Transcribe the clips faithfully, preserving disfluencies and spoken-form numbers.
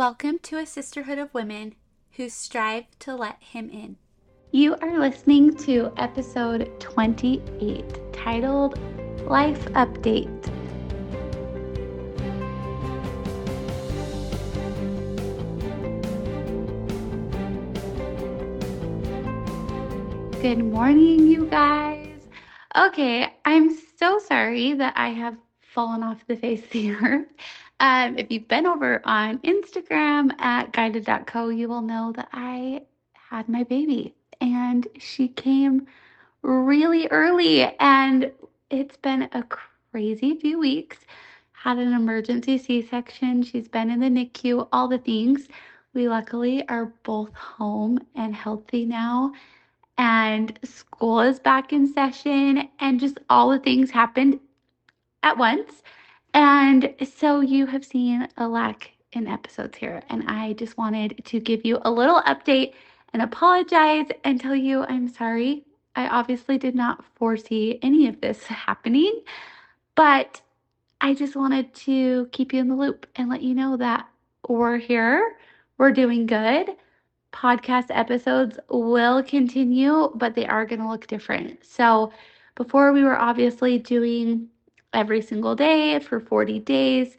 Welcome to a sisterhood of women who strive to let him in. You are listening to episode twenty-eight, titled Life Update. Good morning, you guys. Okay, I'm so sorry that I have fallen off the face of the earth. Um, if you've been over on Instagram at guided dot co, you will know that I had my baby and she came really early, and it's been a crazy few weeks. Had an emergency C-section. She's been in the N I C U, all the things. We luckily are both home and healthy now, and school is back in session, and just all the things happened at once. And so you have seen a lack in episodes here, and I just wanted to give you a little update and apologize and tell you I'm sorry. I obviously did not foresee any of this happening, but I just wanted to keep you in the loop and let you know that we're here, we're doing good. Podcast episodes will continue, but they are going to look different. So before, we were obviously doing every single day for forty days.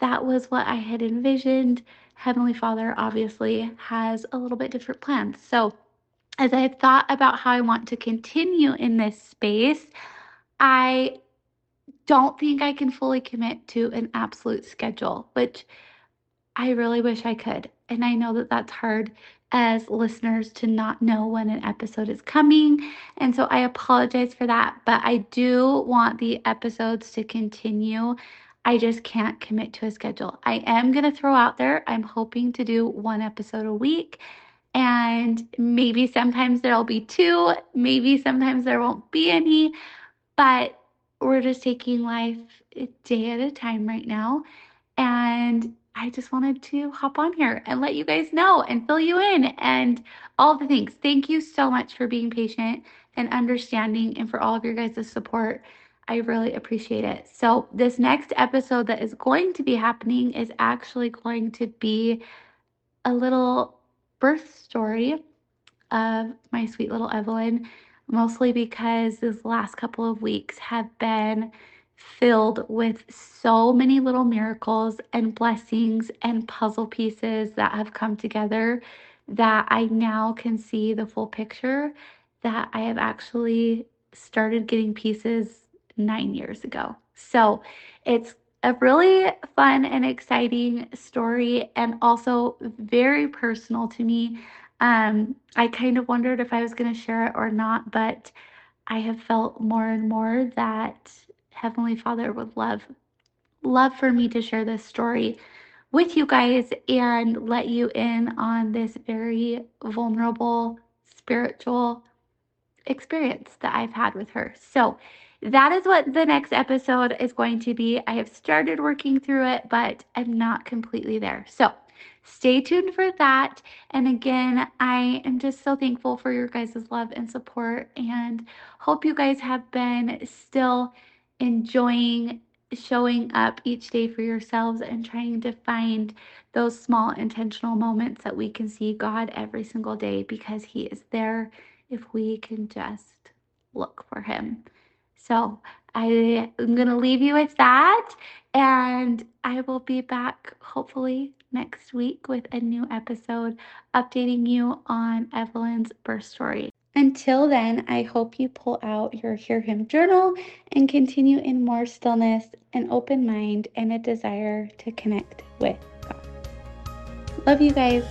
That was what I had envisioned. Heavenly Father obviously has a little bit different plans. So as I thought about how I want to continue in this space, I don't think I can fully commit to an absolute schedule, which I really wish I could. And I know that that's hard as listeners to not know when an episode is coming. And so I apologize for that, but I do want the episodes to continue. I just can't commit to a schedule. I am going to throw out there, I'm hoping to do one episode a week, and maybe sometimes there'll be two, maybe sometimes there won't be any, but we're just taking life a day at a time right now. And I just wanted to hop on here and let you guys know and fill you in and all the things. Thank you so much for being patient and understanding, and for all of your guys' support. I really appreciate it. So this next episode that is going to be happening is actually going to be a little birth story of my sweet little Evelyn, mostly because this last couple of weeks have been filled with so many little miracles and blessings and puzzle pieces that have come together, that I now can see the full picture, that I have actually started getting pieces nine years ago. So it's a really fun and exciting story, and also very personal to me. Um, I kind of wondered if I was going to share it or not, but I have felt more and more that Heavenly Father would love, love for me to share this story with you guys and let you in on this very vulnerable spiritual experience that I've had with her. So that is what the next episode is going to be. I have started working through it, but I'm not completely there. So stay tuned for that. And again, I am just so thankful for your guys' love and support, and hope you guys have been still enjoying showing up each day for yourselves and trying to find those small intentional moments that we can see God every single day, because he is there if we can just look for him. So I am going to leave you with that, and I will be back hopefully next week with a new episode updating you on Evelyn's birth story. Until then, I hope you pull out your Hear Him Journal and continue in more stillness, an open mind, and a desire to connect with God. Love you guys.